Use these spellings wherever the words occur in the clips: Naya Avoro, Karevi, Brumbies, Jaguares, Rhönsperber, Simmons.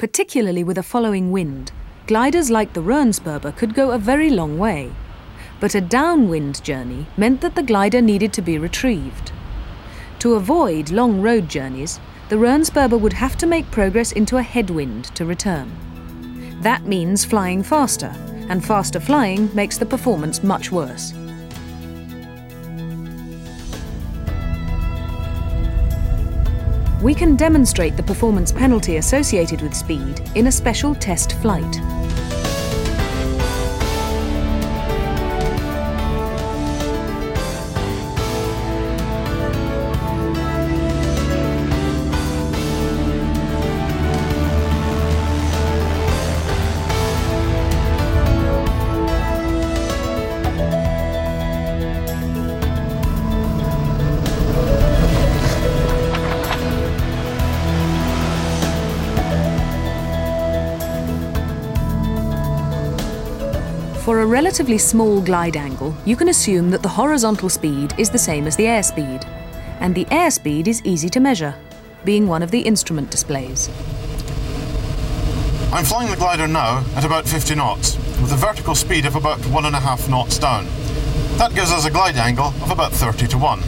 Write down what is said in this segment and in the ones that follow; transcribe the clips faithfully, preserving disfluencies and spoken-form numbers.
particularly with a following wind, gliders like the Rhönsperber could go a very long way. But a downwind journey meant that the glider needed to be retrieved. To avoid long road journeys, the Rhönsperber would have to make progress into a headwind to return. That means flying faster, and faster flying makes the performance much worse. We can demonstrate the performance penalty associated with speed in a special test flight. For a relatively small glide angle, you can assume that the horizontal speed is the same as the airspeed. And the airspeed is easy to measure, being one of the instrument displays. I'm flying the glider now at about fifty knots, with a vertical speed of about one and a half knots down. That gives us a glide angle of about thirty to one.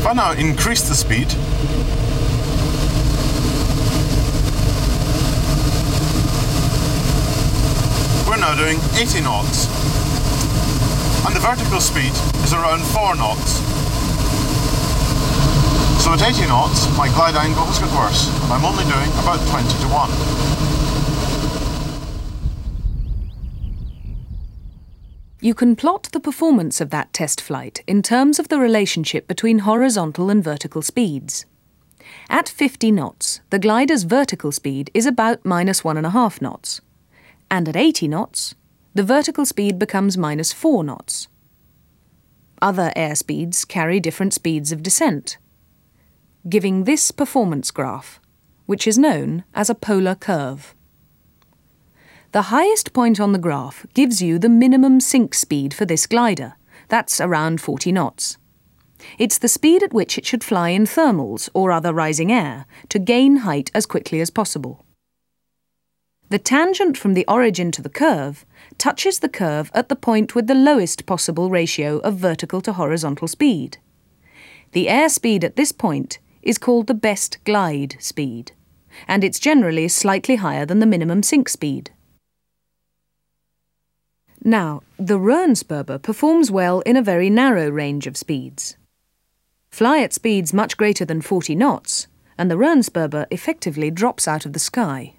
If I now increase the speed, now doing eighty knots, and the vertical speed is around four knots. So at eighty knots my glide angle has got worse, and I'm only doing about twenty to one. You can plot the performance of that test flight in terms of the relationship between horizontal and vertical speeds. At fifty knots the glider's vertical speed is about minus one and a half knots. And at eighty knots, the vertical speed becomes minus four knots. Other airspeeds carry different speeds of descent, giving this performance graph, which is known as a polar curve. The highest point on the graph gives you the minimum sink speed for this glider. That's around forty knots. It's the speed at which it should fly in thermals or other rising air to gain height as quickly as possible. The tangent from the origin to the curve touches the curve at the point with the lowest possible ratio of vertical to horizontal speed. The airspeed at this point is called the best glide speed, and it's generally slightly higher than the minimum sink speed. Now, the Rhönsperber performs well in a very narrow range of speeds. Fly at speeds much greater than forty knots, and the Rhönsperber effectively drops out of the sky.